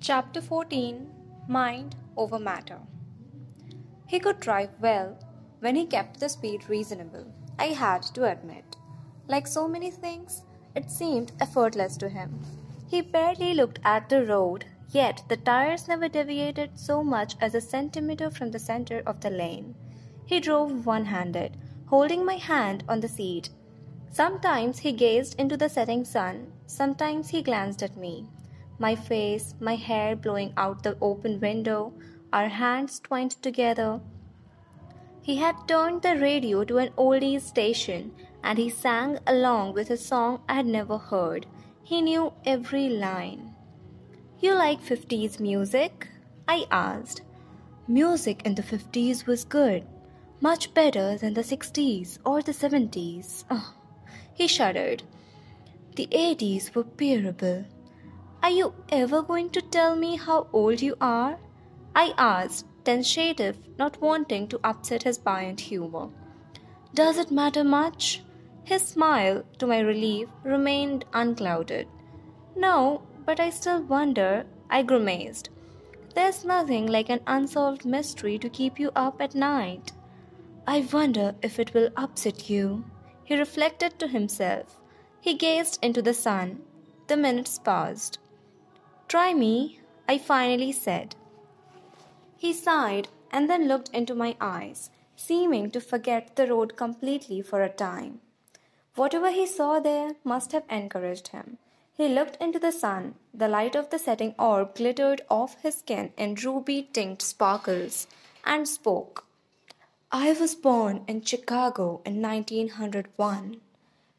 Chapter 14 Mind Over Matter. He could drive well when he kept the speed reasonable, I had to admit. Like so many things, it seemed effortless to him. He barely looked at the road, yet the tires never deviated so much as a centimeter from the center of the lane. He drove one-handed, holding my hand on the seat. Sometimes he gazed into the setting sun, sometimes he glanced at me. My face, my hair blowing out the open window, our hands twined together. He had turned the radio to an oldies station, and he sang along with a song I had never heard. He knew every line. "You like 50s music?" I asked. Music in the 50s was good, much better than the 60s or the 70s. Oh, he shuddered. The 80s were bearable. "Are you ever going to tell me how old you are?" I asked, tentative, not wanting to upset his buoyant humor. "Does it matter much?" His smile, to my relief, remained unclouded. "No, but I still wonder," I grimaced. "There's nothing like an unsolved mystery to keep you up at night." "I wonder if it will upset you," he reflected to himself. He gazed into the sun. The minutes passed. "Try me," I finally said. He sighed and then looked into my eyes, seeming to forget the road completely for a time. Whatever he saw there must have encouraged him. He looked into the sun. The light of the setting orb glittered off his skin in ruby-tinged sparkles, and spoke. "I was born in Chicago in 1901.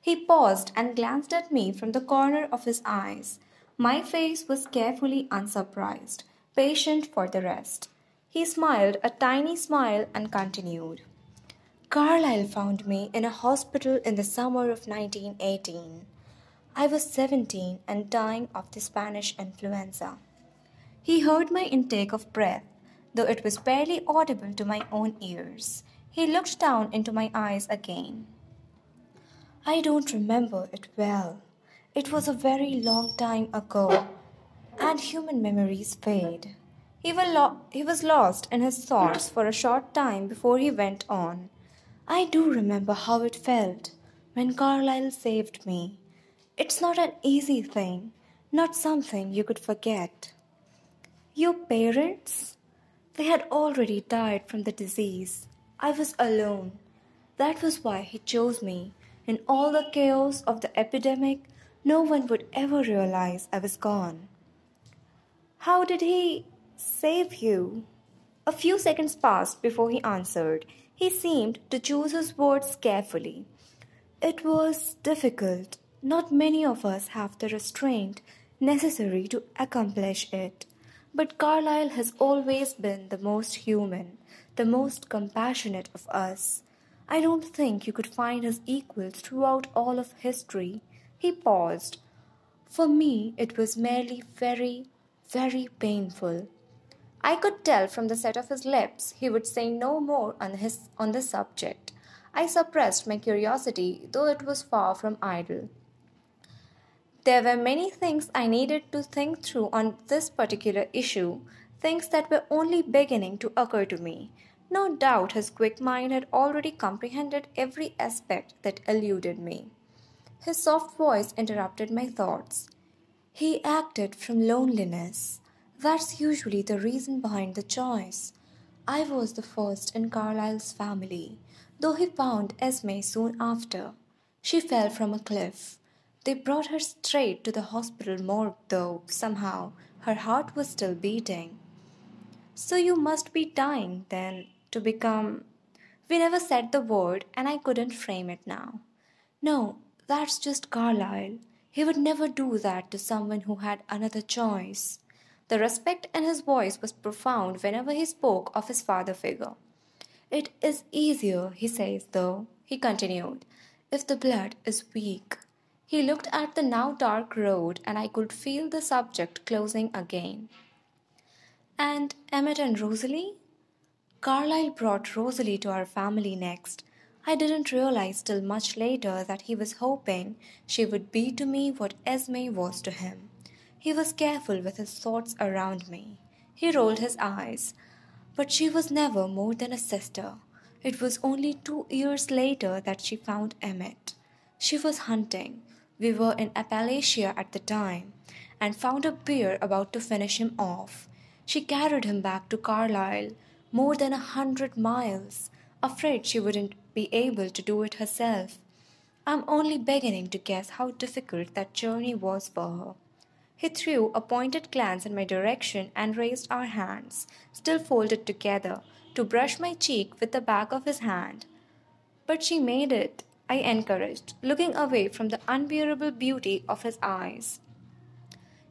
He paused and glanced at me from the corner of his eyes. My face was carefully unsurprised, patient for the rest. He smiled a tiny smile and continued. "Carlisle found me in a hospital in the summer of 1918. I was 17 and dying of the Spanish influenza." He heard my intake of breath, though it was barely audible to my own ears. He looked down into my eyes again. "I don't remember it well. It was a very long time ago, and human memories fade." He was lost in his thoughts for a short time before he went on. "I do remember how it felt when Carlisle saved me. It's not an easy thing, not something you could forget." "Your parents?" "They had already died from the disease. I was alone. That was why he chose me. In all the chaos of the epidemic, no one would ever realize I was gone." "How did he save you?" A few seconds passed before he answered. He seemed to choose his words carefully. "It was difficult. Not many of us have the restraint necessary to accomplish it. But Carlisle has always been the most human, the most compassionate of us. I don't think you could find his equals throughout all of history." He paused. "For me, it was merely very, very painful." I could tell from the set of his lips he would say no more on the subject. I suppressed my curiosity, though it was far from idle. There were many things I needed to think through on this particular issue, things that were only beginning to occur to me. No doubt his quick mind had already comprehended every aspect that eluded me. His soft voice interrupted my thoughts. "He acted from loneliness. That's usually the reason behind the choice. I was the first in Carlisle's family, though he found Esme soon after. She fell from a cliff. They brought her straight to the hospital morgue, though somehow her heart was still beating." "So you must be dying, then, to become—" We never said the word, and I couldn't frame it now. "No, that's just Carlisle. He would never do that to someone who had another choice." The respect in his voice was profound whenever he spoke of his father figure. "It is easier, he says, though," he continued, "if the blood is weak." He looked at the now dark road, and I could feel the subject closing again. "And Emmett and Rosalie?" "Carlisle brought Rosalie to our family next. I didn't realize till much later that he was hoping she would be to me what Esme was to him. He was careful with his thoughts around me. He rolled his eyes. But she was never more than a sister. It was only 2 years later that she found Emmett. She was hunting. We were in Appalachia at the time, and found a bear about to finish him off. She carried him back to Carlisle, more than 100 miles, afraid she wouldn't be able to do it herself. I'm only beginning to guess how difficult that journey was for her. He threw a pointed glance in my direction and raised our hands, still folded together, to brush my cheek with the back of his hand. But she made it, I encouraged, looking away from the unbearable beauty of his eyes.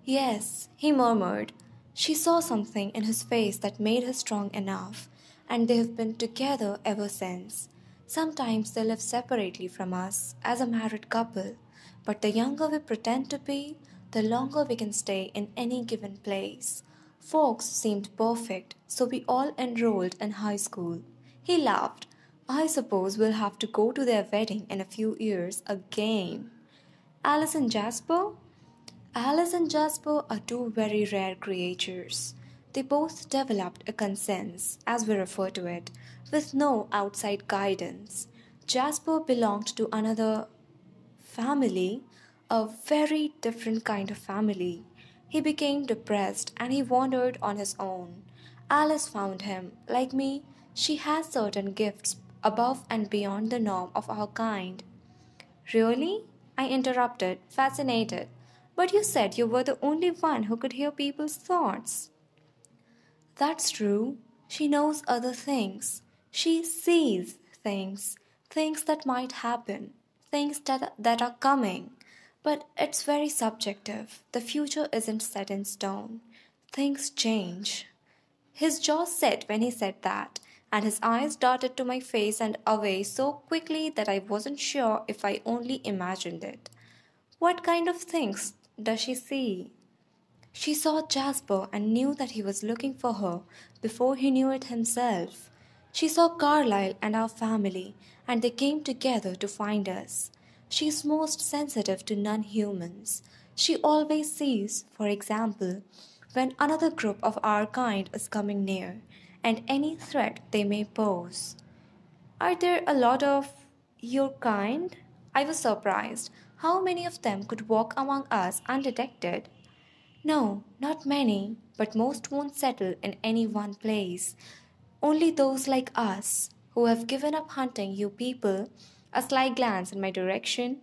Yes, he murmured. She saw something in his face that made her strong enough, and they have been together ever since. Sometimes they live separately from us, as a married couple, but the younger we pretend to be, the longer we can stay in any given place. Folks seemed perfect, so we all enrolled in high school. He laughed. I suppose we'll have to go to their wedding in a few years again. Alice and Jasper? Alice and Jasper are two very rare creatures. They both developed a conscience, as we refer to it, with no outside guidance. Jasper belonged to another family, a very different kind of family. He became depressed and he wandered on his own. Alice found him. Like me, she has certain gifts above and beyond the norm of our kind. Really? I interrupted, fascinated. But you said you were the only one who could hear people's thoughts. That's true. She knows other things. She sees things. Things that might happen. Things that are coming. But it's very subjective. The future isn't set in stone. Things change. His jaw set when he said that, and his eyes darted to my face and away so quickly that I wasn't sure if I only imagined it. What kind of things does she see? She saw Jasper and knew that he was looking for her before he knew it himself. She saw Carlisle and our family, and they came together to find us. She is most sensitive to non-humans. She always sees, for example, when another group of our kind is coming near, and any threat they may pose. Are there a lot of your kind? I was surprised. How many of them could walk among us undetected? No, not many, but most won't settle in any one place. Only those like us, who have given up hunting you people, a sly glance in my direction,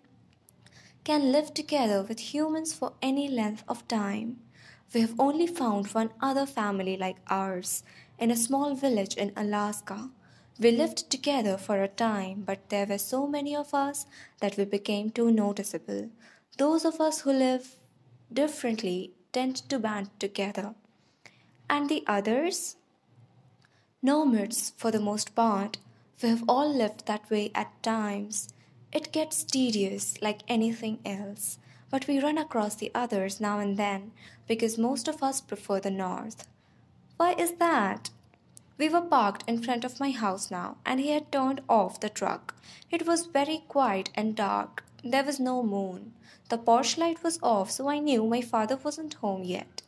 can live together with humans for any length of time. We have only found one other family like ours, in a small village in Alaska. We lived together for a time, but there were so many of us that we became too noticeable. Those of us who live differently tend to band together. And the others? Nomads, for the most part. We have all lived that way at times. It gets tedious like anything else, but we run across the others now and then because most of us prefer the north. Why is that? We were parked in front of my house now, and he had turned off the truck. It was very quiet and dark. There was no moon. The porch light was off, so I knew my father wasn't home yet.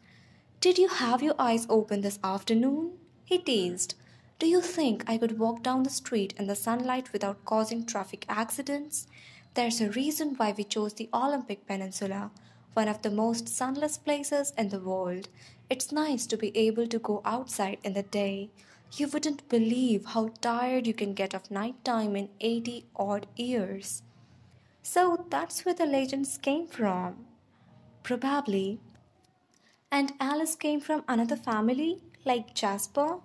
Did you have your eyes open this afternoon? He teased. Do you think I could walk down the street in the sunlight without causing traffic accidents? There's a reason why we chose the Olympic Peninsula, one of the most sunless places in the world. It's nice to be able to go outside in the day. You wouldn't believe how tired you can get of nighttime in 80-odd years. So that's where the legends came from. Probably. And Alice came from another family, like Jasper?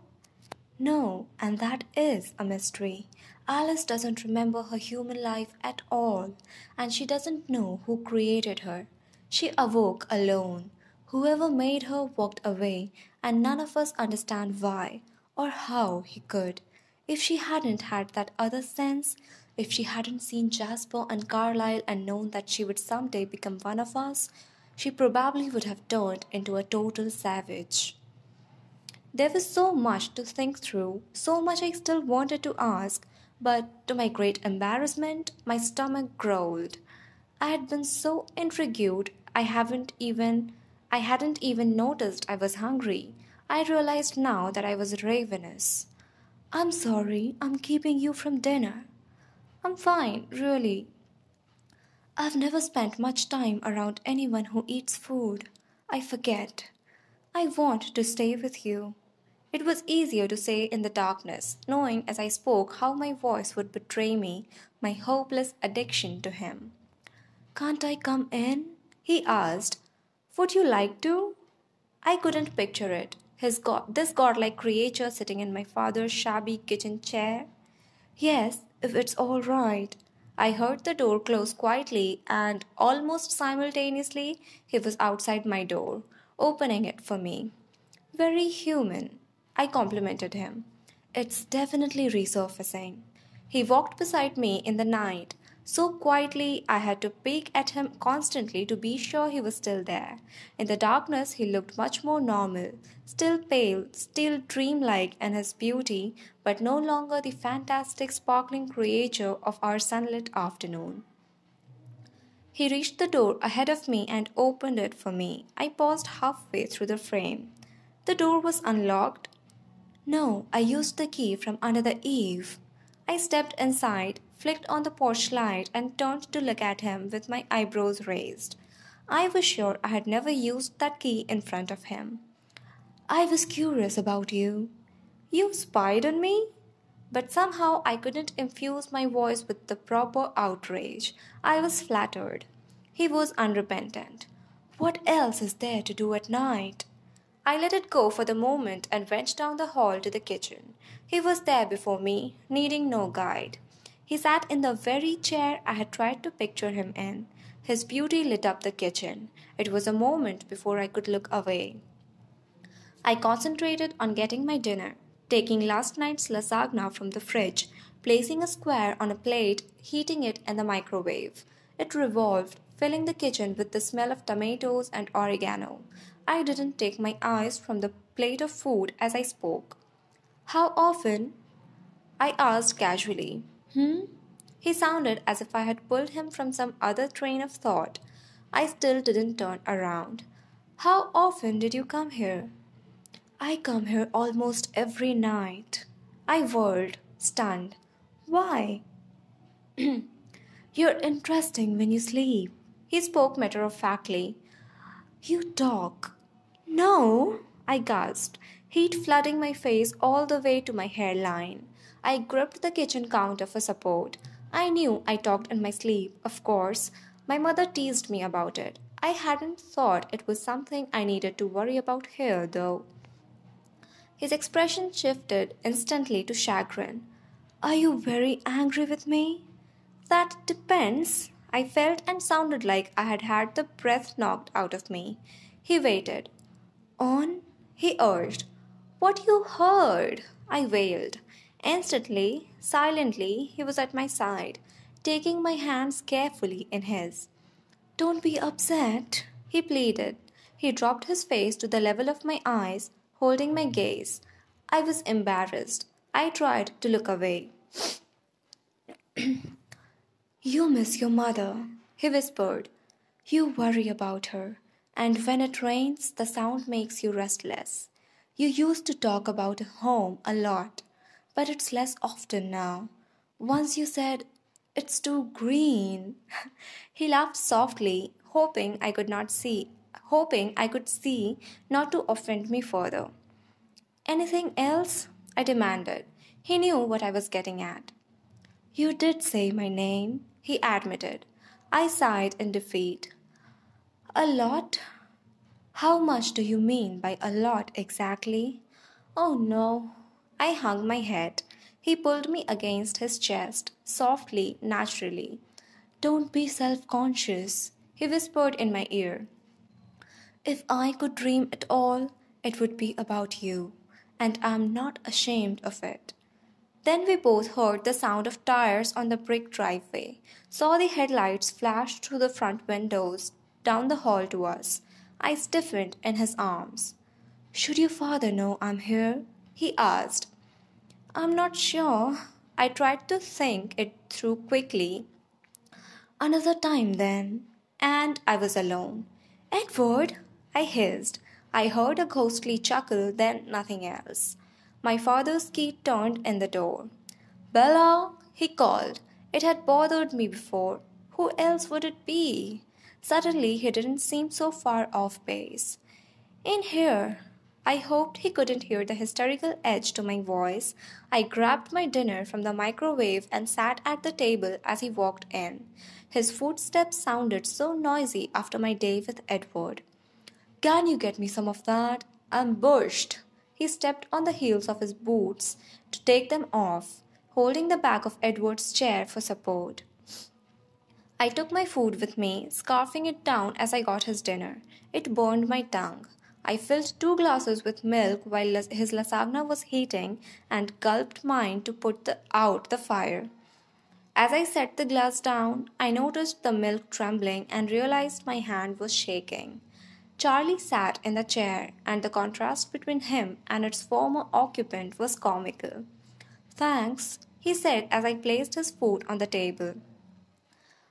No, and that is a mystery. Alice doesn't remember her human life at all, and she doesn't know who created her. She awoke alone. Whoever made her walked away, and none of us understand why or how he could. If she hadn't had that other sense, if she hadn't seen Jasper and Carlisle and known that she would someday become one of us, she probably would have turned into a total savage. There was so much to think through, so much I still wanted to ask, but to my great embarrassment, my stomach growled. I had been so intrigued, I haven't even I hadn't even noticed I was hungry. I realized now that I was ravenous. I'm sorry, I'm keeping you from dinner. I'm fine, really. I've never spent much time around anyone who eats food. I forget. I want to stay with you. It was easier to say in the darkness, knowing as I spoke how my voice would betray me, my hopeless addiction to him. Can't I come in? He asked. Would you like to? I couldn't picture it. This godlike creature sitting in my father's shabby kitchen chair. Yes, if it's all right. I heard the door close quietly, and almost simultaneously he was outside my door, opening it for me. Very human, I complimented him. It's definitely resurfacing. He walked beside me in the night, so quietly I had to peek at him constantly to be sure he was still there. In the darkness he looked much more normal, still pale, still dreamlike in his beauty, but no longer the fantastic sparkling creature of our sunlit afternoon. He reached the door ahead of me and opened it for me. I paused halfway through the frame. The door was unlocked. No, I used the key from under the eave. I stepped inside, flicked on the porch light, and turned to look at him with my eyebrows raised. I was sure I had never used that key in front of him. I was curious about you. You spied on me? But somehow I couldn't infuse my voice with the proper outrage. I was flattered. He was unrepentant. What else is there to do at night? I let it go for the moment and went down the hall to the kitchen. He was there before me, needing no guide. He sat in the very chair I had tried to picture him in. His beauty lit up the kitchen. It was a moment before I could look away. I concentrated on getting my dinner, taking last night's lasagna from the fridge, placing a square on a plate, heating it in the microwave. It revolved, filling the kitchen with the smell of tomatoes and oregano. I didn't take my eyes from the plate of food as I spoke. How often? I asked casually. He sounded as if I had pulled him from some other train of thought. I still didn't turn around. How often did you come here? I come here almost every night. I whirled, stunned. Why? You're interesting when you sleep. He spoke matter-of-factly. You talk. No, I gasped, heat flooding my face all the way to my hairline. I gripped the kitchen counter for support. I knew I talked in my sleep, of course. My mother teased me about it. I hadn't thought it was something I needed to worry about here, though. His expression shifted instantly to chagrin. Are you very angry with me? That depends. I felt and sounded like I had had the breath knocked out of me. He waited. On? He urged. What you heard? I wailed. Instantly, silently, he was at my side, taking my hands carefully in his. Don't be upset, he pleaded. He dropped his face to the level of my eyes, holding my gaze. I was embarrassed. I tried to look away. You miss your mother, he whispered. You worry about her, and when it rains, the sound makes you restless. You used to talk about home a lot, but it's less often now. Once you said, it's too green. He laughed softly, hoping I could see not to offend me further. Anything else? I demanded. He knew what I was getting at. You did say my name, he admitted. I sighed in defeat. A lot? How much do you mean by a lot exactly? Oh no. I hung my head. He pulled me against his chest, softly, naturally. Don't be self-conscious, he whispered in my ear. If I could dream at all, it would be about you, and I'm not ashamed of it. Then we both heard the sound of tires on the brick driveway, saw the headlights flash through the front windows, down the hall to us. I stiffened in his arms. Should your father know I'm here? He asked. I'm not sure. I tried to think it through quickly. Another time then. And I was alone. Edward, I hissed. I heard a ghostly chuckle, then nothing else. My father's key turned in the door. "Bella," he called. It had bothered me before. Who else would it be? Suddenly he didn't seem so far off base. "In here." I hoped he couldn't hear the hysterical edge to my voice. I grabbed my dinner from the microwave and sat at the table as he walked in. His footsteps sounded so noisy after my day with Edward. "Can you get me some of that? I'm bushed." He stepped on the heels of his boots to take them off, holding the back of Edward's chair for support. I took my food with me, scarfing it down as I got his dinner. It burned my tongue. I filled 2 glasses with milk while his lasagna was heating and gulped mine to put out the fire. As I set the glass down, I noticed the milk trembling and realized my hand was shaking. Charlie sat in the chair, and the contrast between him and its former occupant was comical. "Thanks," he said as I placed his food on the table.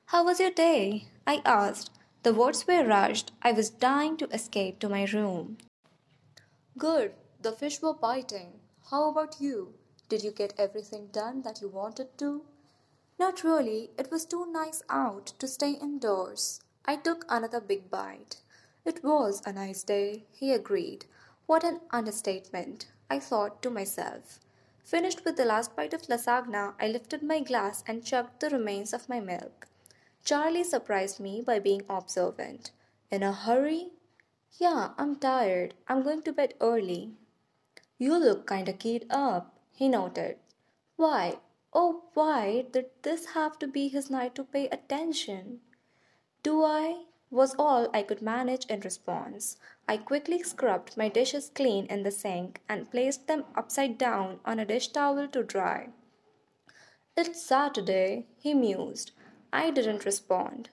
"How was your day?" I asked. The words were rushed. I was dying to escape to my room. "Good. The fish were biting. How about you? Did you get everything done that you wanted to?" "Not really. It was too nice out to stay indoors." I took another big bite. "It was a nice day," he agreed. What an understatement, I thought to myself. Finished with the last bite of lasagna, I lifted my glass and chugged the remains of my milk. Charlie surprised me by being observant. "In a hurry?" "Yeah, I'm tired. I'm going to bed early." "You look kinda keyed up," he noted. Why, oh why, did this have to be his night to pay attention? "Do I?" was all I could manage in response. I quickly scrubbed my dishes clean in the sink and placed them upside down on a dish towel to dry. "It's Saturday," he mused. I didn't respond.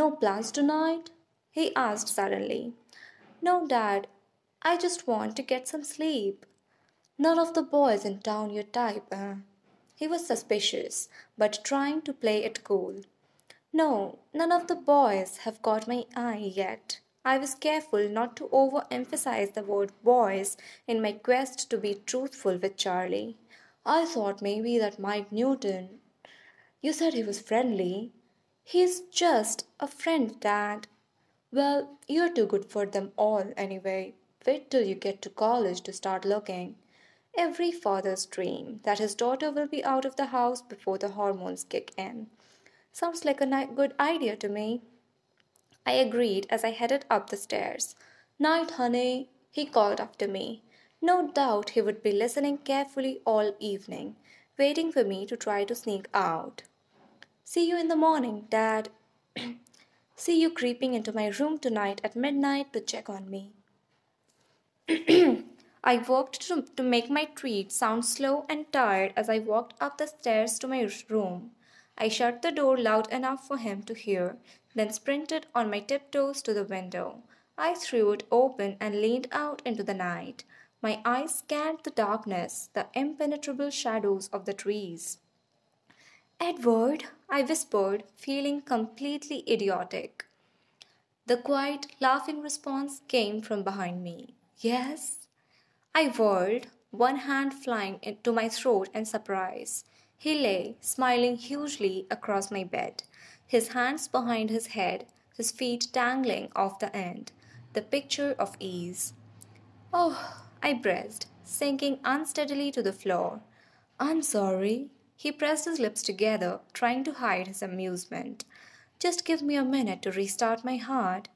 "No plans tonight?" he asked suddenly. "No, Dad. I just want to get some sleep." "None of the boys in town your type, eh?" He was suspicious, but trying to play it cool. "No, none of the boys have caught my eye yet." I was careful not to overemphasize the word boys in my quest to be truthful with Charlie. "I thought maybe that Mike Newton... You said he was friendly." "He's just a friend, Dad." "Well, you're too good for them all anyway. Wait till you get to college to start looking." Every father's dream that his daughter will be out of the house before the hormones kick in. Sounds like a good idea to me. I agreed as I headed up the stairs. "Night, honey," he called after me. No doubt he would be listening carefully all evening, waiting for me to try to sneak out. "See you in the morning, Dad." "See you creeping into my room tonight at midnight to check on me." I worked to make my treat sound slow and tired as I walked up the stairs to my room. I shut the door loud enough for him to hear, then sprinted on my tiptoes to the window. I threw it open and leaned out into the night. My eyes scanned the darkness, the impenetrable shadows of the trees. "Edward," I whispered, feeling completely idiotic. The quiet, laughing response came from behind me. "Yes?" I whirled, one hand flying into my throat in surprise. He lay, smiling hugely, across my bed, his hands behind his head, his feet dangling off the end, the picture of ease. "Oh," I breathed, sinking unsteadily to the floor. "I'm sorry." He pressed his lips together, trying to hide his amusement. "Just give me a minute to restart my heart."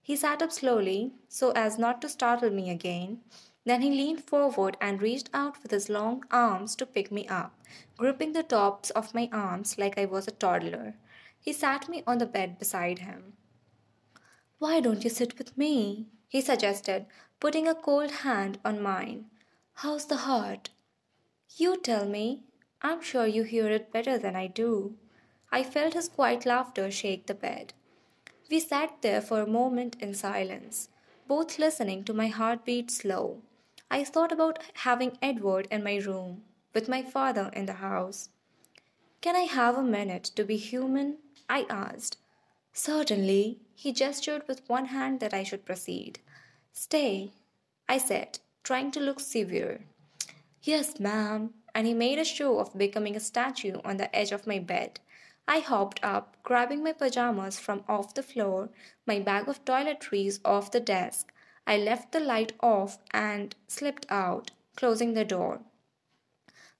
He sat up slowly, so as not to startle me again. Then he leaned forward and reached out with his long arms to pick me up, gripping the tops of my arms like I was a toddler. He sat me on the bed beside him. "Why don't you sit with me?" he suggested, putting a cold hand on mine. "How's the heart?" "You tell me. I'm sure you hear it better than I do." I felt his quiet laughter shake the bed. We sat there for a moment in silence, both listening to my heartbeat slow. I thought about having Edward in my room, with my father in the house. "Can I have a minute to be human?" I asked. "Certainly," he gestured with one hand that I should proceed. Stay, I said, trying to look severe. Yes, ma'am, and he made a show of becoming a statue on the edge of my bed. I hopped up, grabbing my pajamas from off the floor, my bag of toiletries off the desk. I left the light off and slipped out, closing the door.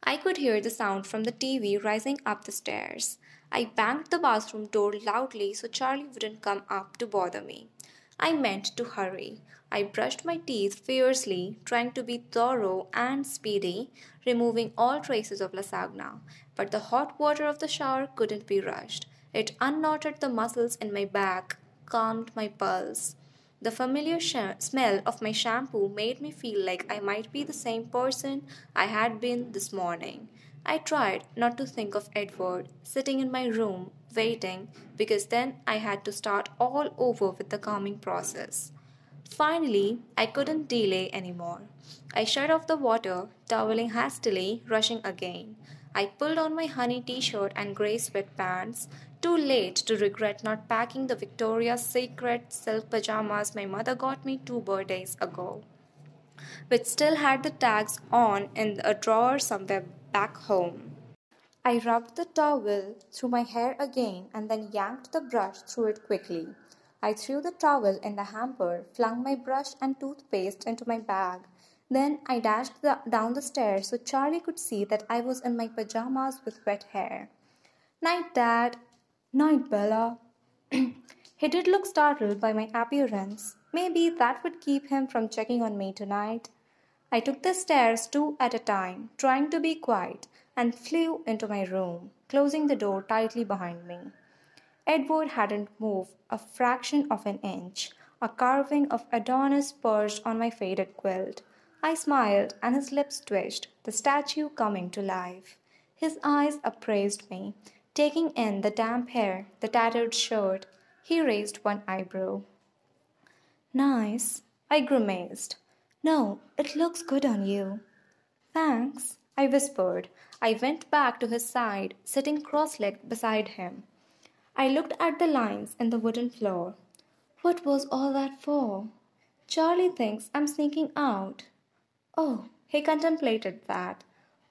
I could hear the sound from the TV rising up the stairs. I banged the bathroom door loudly so Charlie wouldn't come up to bother me. I meant to hurry. I brushed my teeth fiercely, trying to be thorough and speedy, removing all traces of lasagna. But the hot water of the shower couldn't be rushed. It unknotted the muscles in my back, calmed my pulse. The familiar smell of my shampoo made me feel like I might be the same person I had been this morning. I tried not to think of Edward, sitting in my room, waiting, because then I had to start all over with the calming process. Finally, I couldn't delay anymore. I shut off the water, toweling hastily, rushing again. I pulled on my honey t-shirt and grey sweatpants, too late to regret not packing the Victoria's Secret silk pajamas my mother got me 2 birthdays ago, which still had the tags on in a drawer somewhere back home. I rubbed the towel through my hair again and then yanked the brush through it quickly. I threw the towel in the hamper, flung my brush and toothpaste into my bag. Then I dashed down the stairs so Charlie could see that I was in my pajamas with wet hair. Night, Dad. Night, Bella. He did look startled by my appearance. Maybe that would keep him from checking on me tonight. I took the stairs 2 at a time, trying to be quiet, and flew into my room, closing the door tightly behind me. Edward hadn't moved a fraction of an inch, a carving of Adonis perched on my faded quilt. I smiled, and his lips twitched, the statue coming to life. His eyes appraised me, taking in the damp hair, the tattered shirt. He raised one eyebrow. Nice, I grimaced. No, it looks good on you. Thanks, I whispered. I went back to his side, sitting cross-legged beside him. I looked at the lines in the wooden floor. What was all that for? Charlie thinks I'm sneaking out. Oh, he contemplated that.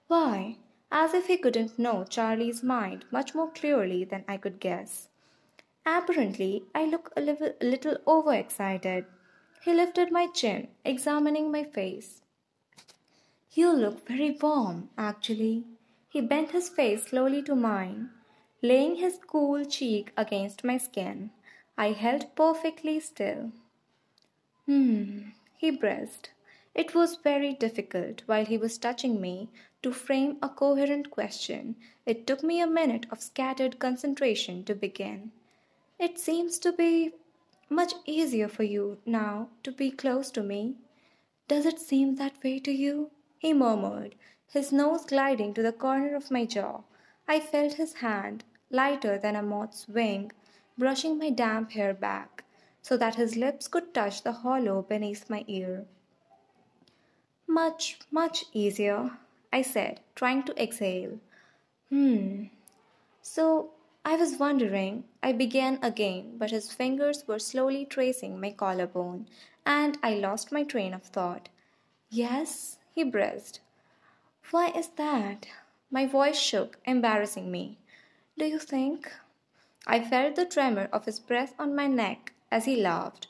Why? As if he couldn't know Charlie's mind much more clearly than I could guess. Apparently, I look a little overexcited. He lifted my chin, examining my face. You look very warm, actually. He bent his face slowly to mine, laying his cool cheek against my skin. I held perfectly still. He breathed. It was very difficult, while he was touching me, to frame a coherent question. It took me a minute of scattered concentration to begin. It seems to be much easier for you now to be close to me. Does it seem that way to you? He murmured, his nose gliding to the corner of my jaw. I felt his hand, lighter than a moth's wing, brushing my damp hair back, so that his lips could touch the hollow beneath my ear. Much, much easier, I said, trying to exhale. So, I was wondering, I began again, but his fingers were slowly tracing my collarbone, and I lost my train of thought. Yes, he breathed. Why is that? My voice shook, embarrassing me. Do you think? I felt the tremor of his breath on my neck as he laughed.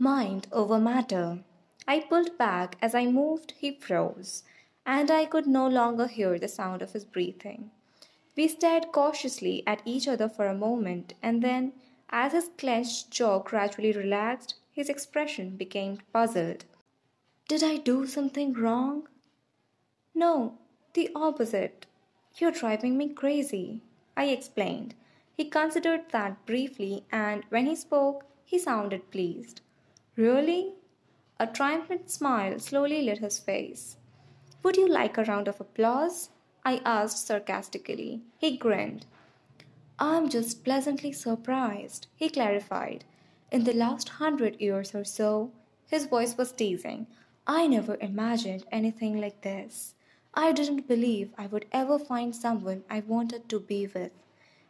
Mind over matter. I pulled back. As I moved, he froze, and I could no longer hear the sound of his breathing. We stared cautiously at each other for a moment, and then, as his clenched jaw gradually relaxed, his expression became puzzled. Did I do something wrong? No, the opposite. You're driving me crazy, I explained. He considered that briefly, and when he spoke, he sounded pleased. Really? A triumphant smile slowly lit his face. Would you like a round of applause? I asked sarcastically. He grinned. I'm just pleasantly surprised, he clarified. In the last 100 years or so, his voice was teasing. I never imagined anything like this. I didn't believe I would ever find someone I wanted to be with,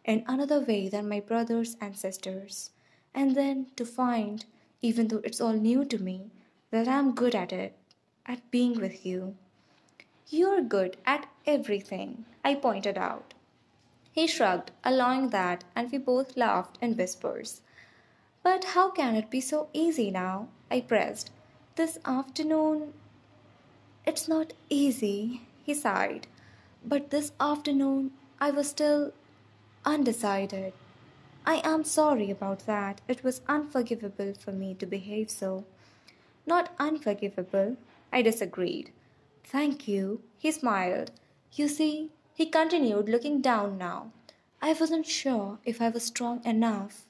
in another way than my brothers and sisters. And then to find, even though it's all new to me, that I'm good at it, at being with you. You're good at everything, I pointed out. He shrugged, allowing that, and we both laughed in whispers. But how can it be so easy now? I pressed. This afternoon... It's not easy, he sighed. But this afternoon, I was still undecided. I am sorry about that. It was unforgivable for me to behave so. Not unforgivable, I disagreed. Thank you, he smiled. You see, he continued, looking down now. I wasn't sure if I was strong enough.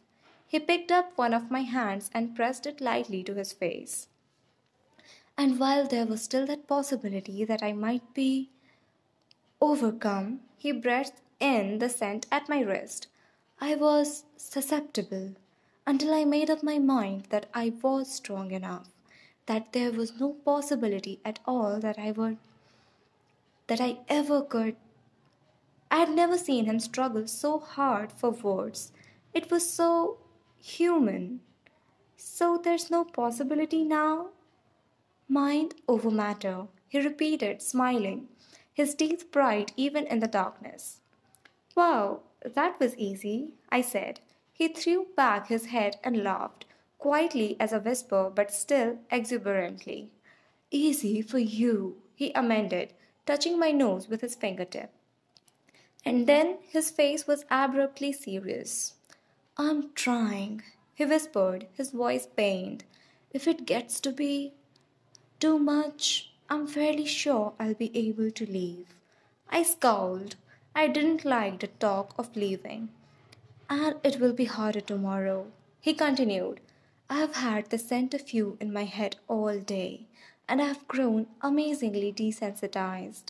He picked up one of my hands and pressed it lightly to his face. And while there was still that possibility that I might be overcome, he breathed in the scent at my wrist. I was susceptible until I made up my mind that I was strong enough, that there was no possibility at all that I ever could. I had never seen him struggle so hard for words. It was so human. So there's no possibility now? Mind over matter, he repeated, smiling, his teeth bright even in the darkness. Wow, that was easy, I said. He threw back his head and laughed, quietly as a whisper but still exuberantly. Easy for you, he amended, touching my nose with his fingertip. And then his face was abruptly serious. I'm trying, he whispered, his voice pained. If it gets to be too much, I'm fairly sure I'll be able to leave. I scowled. I didn't like the talk of leaving. And it will be harder tomorrow, he continued. I've had the scent of you in my head all day, and I've grown amazingly desensitized.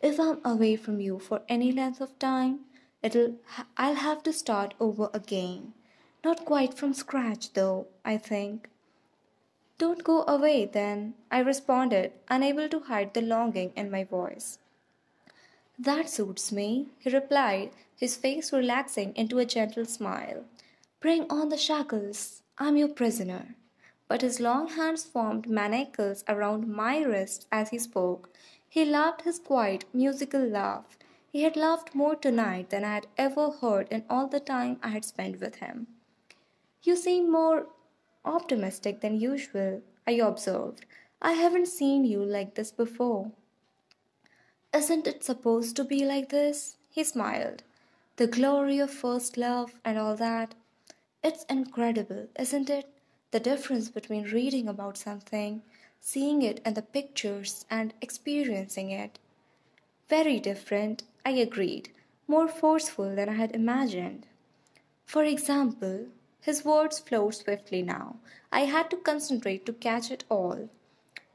If I'm away from you for any length of time, I'll have to start over again. Not quite from scratch, though, I think. Don't go away, then, I responded, unable to hide the longing in my voice. That suits me, he replied, his face relaxing into a gentle smile. Bring on the shackles. I'm your prisoner. But his long hands formed manacles around my wrists as he spoke. He laughed his quiet, musical laugh. He had laughed more tonight than I had ever heard in all the time I had spent with him. You seem more optimistic than usual, I observed. I haven't seen you like this before. Isn't it supposed to be like this? He smiled. The glory of first love and all that. It's incredible, isn't it? The difference between reading about something, seeing it in the pictures, and experiencing it. Very different, I agreed, more forceful than I had imagined. For example, his words flowed swiftly now. I had to concentrate to catch it all.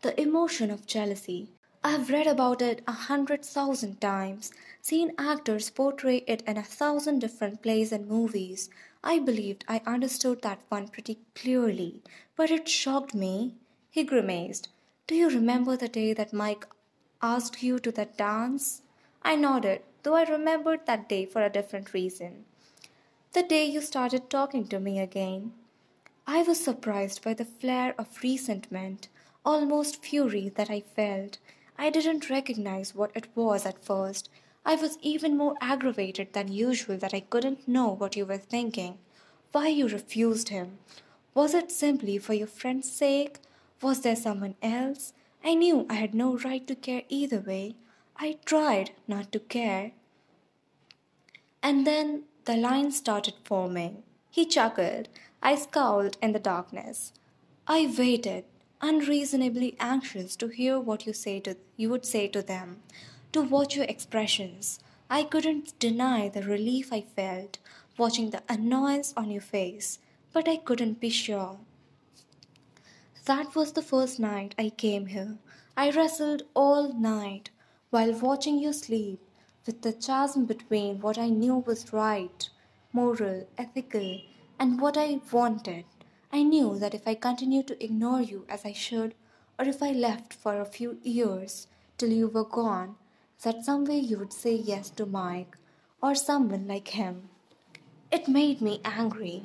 The emotion of jealousy. I've read about it 100,000 times, seen actors portray it in 1,000 different plays and movies. I believed I understood that one pretty clearly, but it shocked me. He grimaced. Do you remember the day that Mike asked you to that dance? I nodded, though I remembered that day for a different reason. The day you started talking to me again. I was surprised by the flare of resentment, almost fury that I felt. I didn't recognize what it was at first. I was even more aggravated than usual that I couldn't know what you were thinking, why you refused him. Was it simply for your friend's sake? Was there someone else? I knew I had no right to care either way. I tried not to care. And then the lines started forming. He chuckled. I scowled in the darkness. I waited, unreasonably anxious to hear what you would say to them, to watch your expressions. I couldn't deny the relief I felt, watching the annoyance on your face, but I couldn't be sure. That was the first night I came here. I wrestled all night, while watching you sleep, with the chasm between what I knew was right, moral, ethical, and what I wanted. I knew that if I continued to ignore you as I should, or if I left for a few years till you were gone, that some way you would say yes to Mike, or someone like him. It made me angry.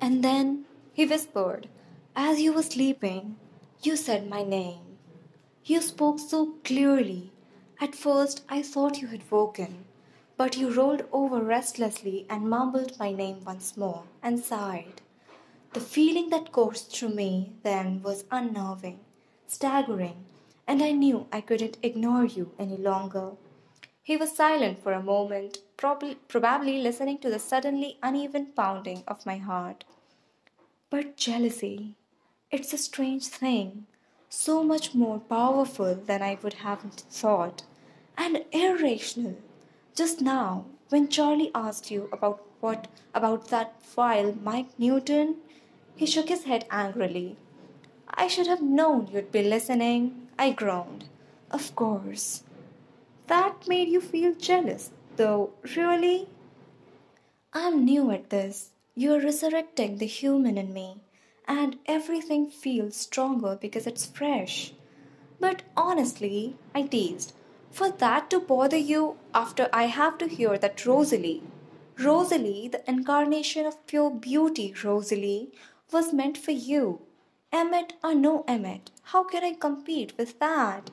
And then, he whispered, As you were sleeping, you said my name. You spoke so clearly. At first I thought you had woken, but you rolled over restlessly and mumbled my name once more and sighed. The feeling that coursed through me then was unnerving, staggering, and I knew I couldn't ignore you any longer. He was silent for a moment, probably listening to the suddenly uneven pounding of my heart. But jealousy, it's a strange thing, so much more powerful than I would have thought, and irrational. Just now, when Charlie asked you about that file, Mike Newton, he shook his head angrily. I should have known you'd be listening, I groaned. Of course. That made you feel jealous, though, really? I'm new at this. You're resurrecting the human in me, and everything feels stronger because it's fresh. But honestly, I teased, for that to bother you after I have to hear that Rosalie, the incarnation of pure beauty, Rosalie, was meant for you. Emmett or no Emmett, how can I compete with that?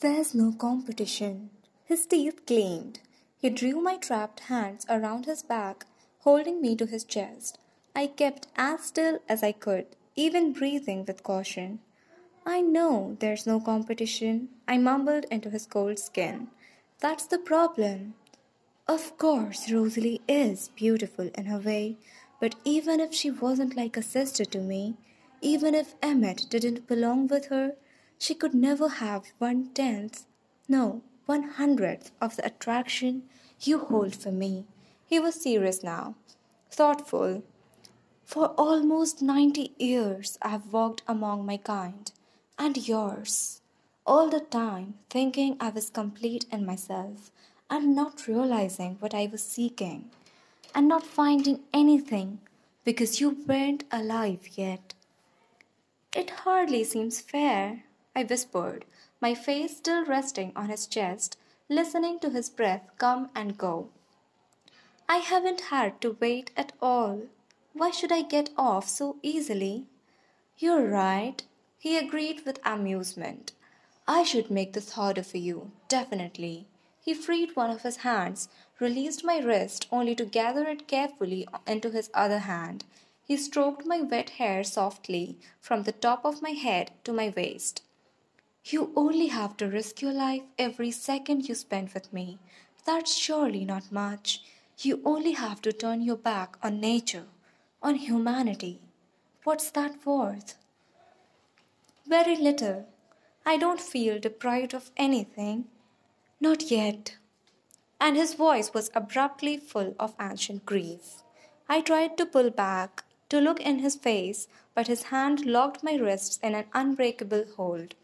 There's no competition, his teeth gleamed. He drew my trapped hands around his back, holding me to his chest. I kept as still as I could, even breathing with caution. I know there's no competition, I mumbled into his cold skin. That's the problem. Of course, Rosalie is beautiful in her way, but even if she wasn't like a sister to me, even if Emmett didn't belong with her, she could never have 1/100th of the attraction you hold for me. He was serious now, thoughtful. For almost 90 years I've walked among my kind, and yours, all the time thinking I was complete in myself, and not realizing what I was seeking, and not finding anything because you weren't alive yet. It hardly seems fair, I whispered, my face still resting on his chest, listening to his breath come and go. I haven't had to wait at all. Why should I get off so easily? You're right, he agreed with amusement. I should make this harder for you, definitely. He freed one of his hands, released my wrist only to gather it carefully into his other hand. He stroked my wet hair softly from the top of my head to my waist. You only have to risk your life every second you spend with me. That's surely not much. You only have to turn your back on nature, on humanity. What's that worth? Very little. I don't feel deprived of anything. Not yet. And his voice was abruptly full of ancient grief. I tried to pull back, to look in his face, but his hand locked my wrists in an unbreakable hold.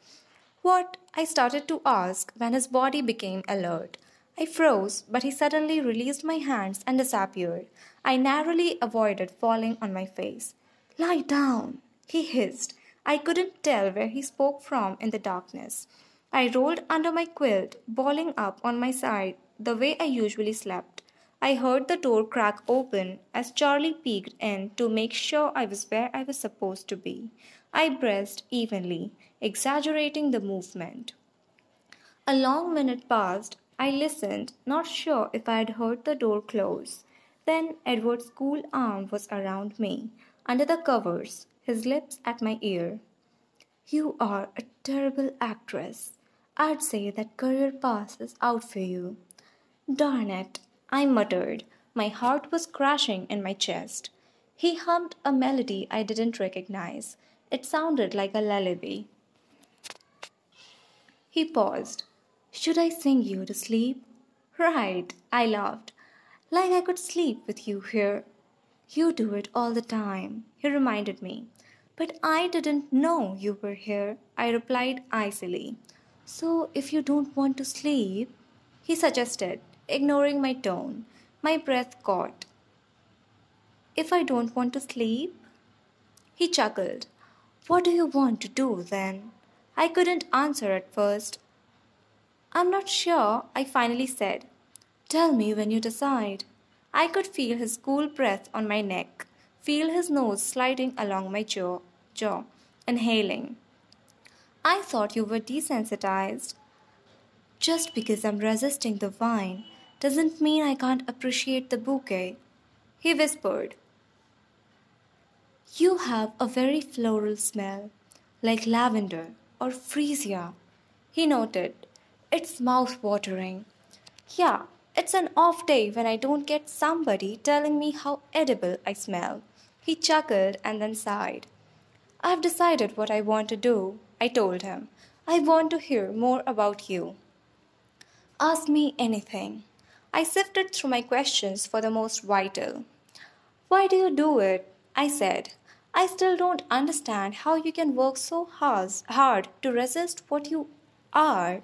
What? I started to ask when his body became alert. I froze, but he suddenly released my hands and disappeared. I narrowly avoided falling on my face. Lie down, he hissed. I couldn't tell where he spoke from in the darkness. I rolled under my quilt, balling up on my side, the way I usually slept. I heard the door crack open as Charlie peeked in to make sure I was where I was supposed to be. I breathed evenly, exaggerating the movement. A long minute passed. I listened, not sure if I had heard the door close. Then Edward's cool arm was around me, under the covers, his lips at my ear. You are a terrible actress. I'd say that career path is out for you. Darn it, I muttered. My heart was crashing in my chest. He hummed a melody I didn't recognize. It sounded like a lullaby. He paused. Should I sing you to sleep? Right, I laughed. Like I could sleep with you here. You do it all the time, he reminded me. But I didn't know you were here, I replied icily. So if you don't want to sleep, he suggested, ignoring my tone. My breath caught. If I don't want to sleep? He chuckled. What do you want to do then? I couldn't answer at first. I'm not sure, I finally said. Tell me when you decide. I could feel his cool breath on my neck, feel his nose sliding along my jaw, inhaling. I thought you were desensitized. Just because I'm resisting the wine doesn't mean I can't appreciate the bouquet, he whispered. You have a very floral smell, like lavender or freesia, he noted. It's mouth-watering. Yeah, it's an off day when I don't get somebody telling me how edible I smell. He chuckled and then sighed. I've decided what I want to do, I told him. I want to hear more about you. Ask me anything. I sifted through my questions for the most vital. Why do you do it? I said. I still don't understand how you can work so hard to resist what you are.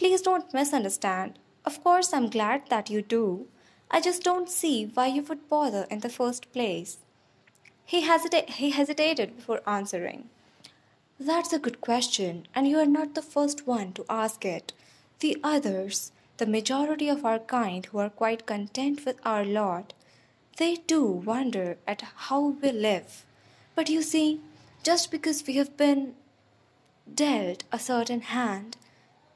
Please don't misunderstand. Of course, I'm glad that you do. I just don't see why you would bother in the first place. He hesitated before answering. That's a good question, and you are not the first one to ask it. The others, the majority of our kind who are quite content with our lot, they too wonder at how we live. But you see, just because we have been dealt a certain hand,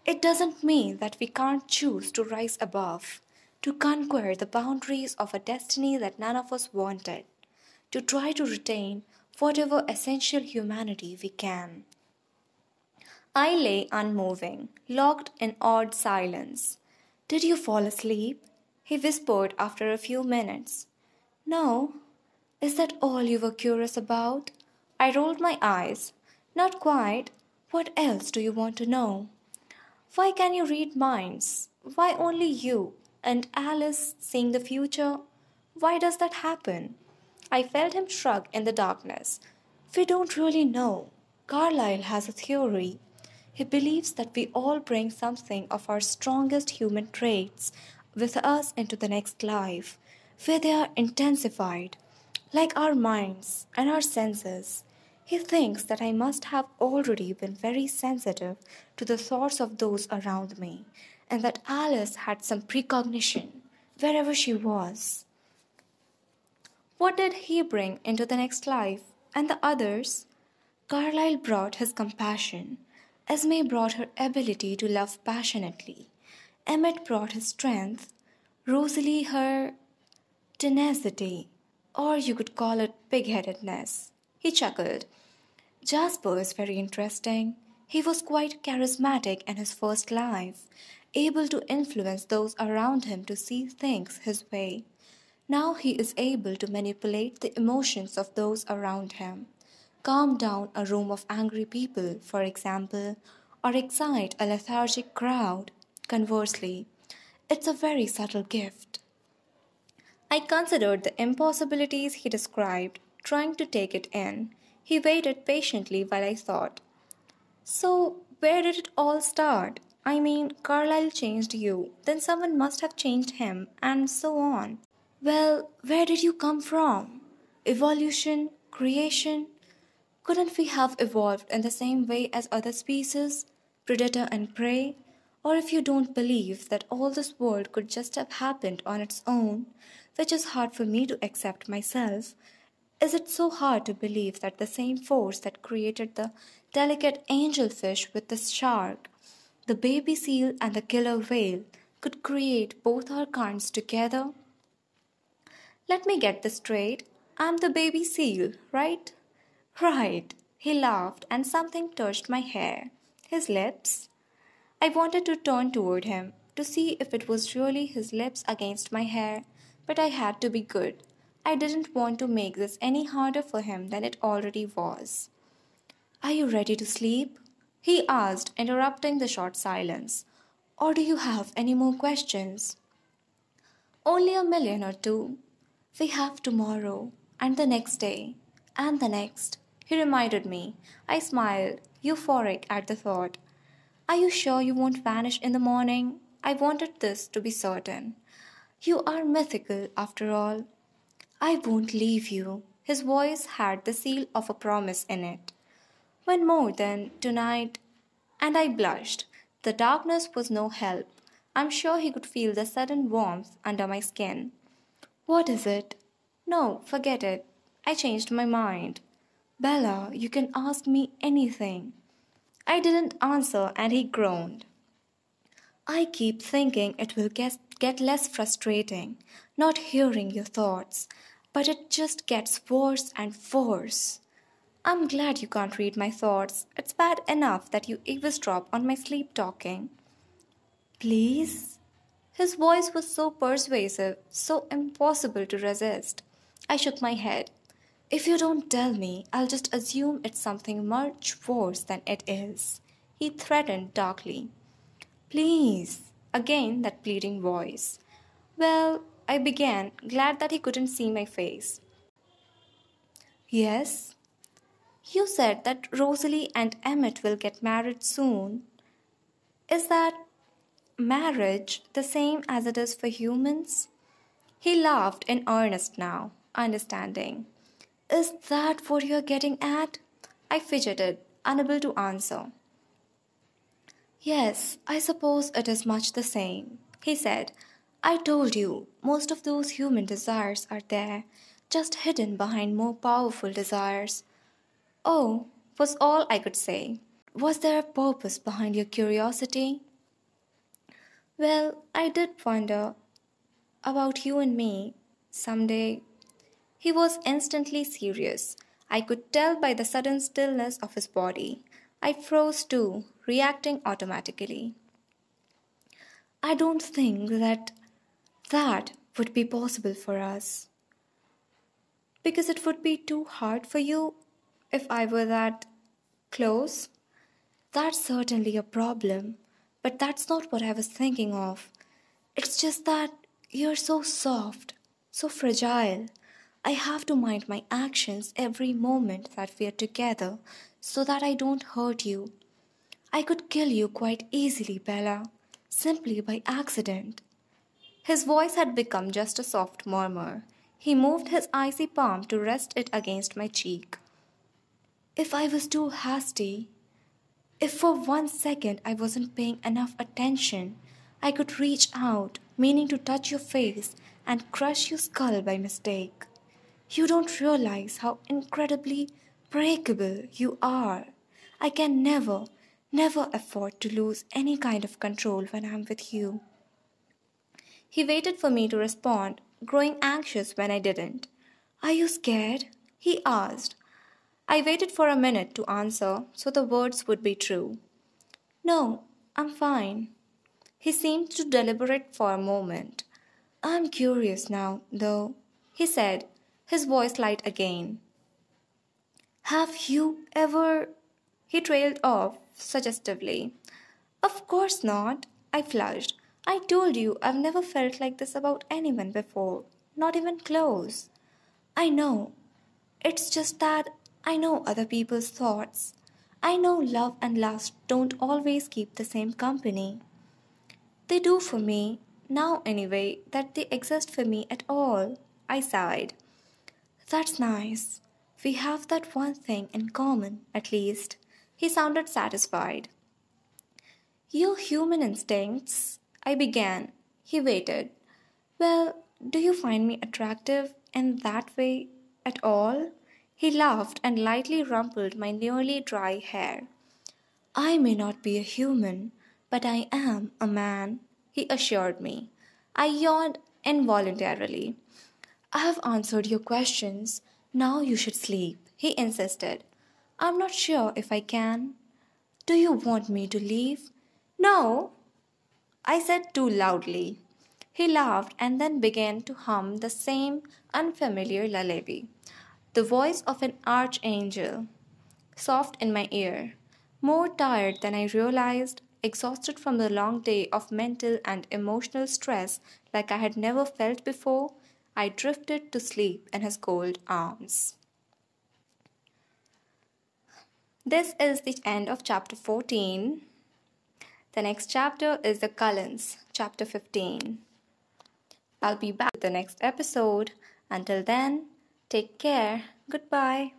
it doesn't mean that we can't choose to rise above, to conquer the boundaries of a destiny that none of us wanted, to try to retain whatever essential humanity we can. I lay unmoving, locked in awed silence. Did you fall asleep? He whispered after a few minutes. No. Is that all you were curious about? I rolled my eyes. Not quite. What else do you want to know? Why can you read minds? Why only you and Alice seeing the future? Why does that happen? I felt him shrug in the darkness. We don't really know. Carlisle has a theory. He believes that we all bring something of our strongest human traits with us into the next life, where they are intensified, like our minds and our senses. He thinks that I must have already been very sensitive to the thoughts of those around me, and that Alice had some precognition wherever she was. What did he bring into the next life, and the others? Carlisle brought his compassion. Esme brought her ability to love passionately. Emmett brought his strength. Rosalie her tenacity, or you could call it pig-headedness. He chuckled. Jasper is very interesting. He was quite charismatic in his first life, able to influence those around him to see things his way. Now he is able to manipulate the emotions of those around him, calm down a room of angry people, for example, or excite a lethargic crowd. Conversely, it's a very subtle gift. I considered the impossibilities he described, trying to take it in. He waited patiently while I thought. So, where did it all start? I mean, Carlisle changed you, then someone must have changed him, and so on. Well, where did you come from? Evolution? Creation? Couldn't we have evolved in the same way as other species, predator and prey? Or if you don't believe that all this world could just have happened on its own, which is hard for me to accept myself, is it so hard to believe that the same force that created the delicate angelfish with the shark, the baby seal and the killer whale could create both our kinds together? Let me get this straight. I'm the baby seal, right? Right, he laughed, and something touched my hair, his lips. I wanted to turn toward him, to see if it was really his lips against my hair, but I had to be good. I didn't want to make this any harder for him than it already was. Are you ready to sleep? He asked, interrupting the short silence. Or do you have any more questions? Only 1 million or two. We have tomorrow, and the next day, and the next, he reminded me. I smiled, euphoric at the thought. Are you sure you won't vanish in the morning? I wanted this to be certain. You are mythical, after all. I won't leave you. His voice had the seal of a promise in it. One more, then, tonight. And I blushed. The darkness was no help. I'm sure he could feel the sudden warmth under my skin. What is it? No, forget it. I changed my mind. Bella, you can ask me anything. I didn't answer and he groaned. I keep thinking it will get less frustrating, not hearing your thoughts, but it just gets worse and worse. I'm glad you can't read my thoughts. It's bad enough that you eavesdrop on my sleep talking. Please? His voice was so persuasive, so impossible to resist. I shook my head. If you don't tell me, I'll just assume it's something much worse than it is, he threatened darkly. Please. Again that pleading voice. Well, I began, glad that he couldn't see my face. Yes? You said that Rosalie and Emmett will get married soon. Is that marriage the same as it is for humans? He laughed in earnest now, understanding. Is that what you're getting at? I fidgeted, unable to answer. Yes, I suppose it is much the same, he said. I told you, most of those human desires are there, just hidden behind more powerful desires. Oh, was all I could say. Was there a purpose behind your curiosity? Well, I did wonder about you and me someday. He was instantly serious. I could tell by the sudden stillness of his body. I froze too, reacting automatically. I don't think that would be possible for us. Because it would be too hard for you if I were that close. That's certainly a problem, but that's not what I was thinking of. It's just that you're so soft, so fragile. I have to mind my actions every moment that we are together so that I don't hurt you. I could kill you quite easily, Bella, simply by accident. His voice had become just a soft murmur. He moved his icy palm to rest it against my cheek. If I was too hasty, if for 1 second I wasn't paying enough attention, I could reach out, meaning to touch your face and crush your skull by mistake. You don't realize how incredibly breakable you are. I can never, never afford to lose any kind of control when I'm with you. He waited for me to respond, growing anxious when I didn't. Are you scared? He asked. I waited for a minute to answer, so the words would be true. No, I'm fine. He seemed to deliberate for a moment. I'm curious now, though, he said. His voice light again. Have you ever... He trailed off, suggestively. Of course not, I flushed. I told you I've never felt like this about anyone before, not even close. I know. It's just that I know other people's thoughts. I know love and lust don't always keep the same company. They do for me, now anyway, that they exist for me at all, I sighed. That's nice. We have that one thing in common, at least. He sounded satisfied. Your human instincts, I began. He waited. Well, do you find me attractive in that way at all? He laughed and lightly rumpled my nearly dry hair. I may not be a human, but I am a man, he assured me. I yawned involuntarily. I have answered your questions. Now you should sleep, he insisted. I'm not sure if I can. Do you want me to leave? No, I said too loudly. He laughed and then began to hum the same unfamiliar lullaby. The voice of an archangel, soft in my ear. More tired than I realized, exhausted from the long day of mental and emotional stress like I had never felt before, I drifted to sleep in his cold arms. This is the end of chapter 14. The next chapter is the Cullens, chapter 15. I'll be back with the next episode. Until then, take care. Goodbye.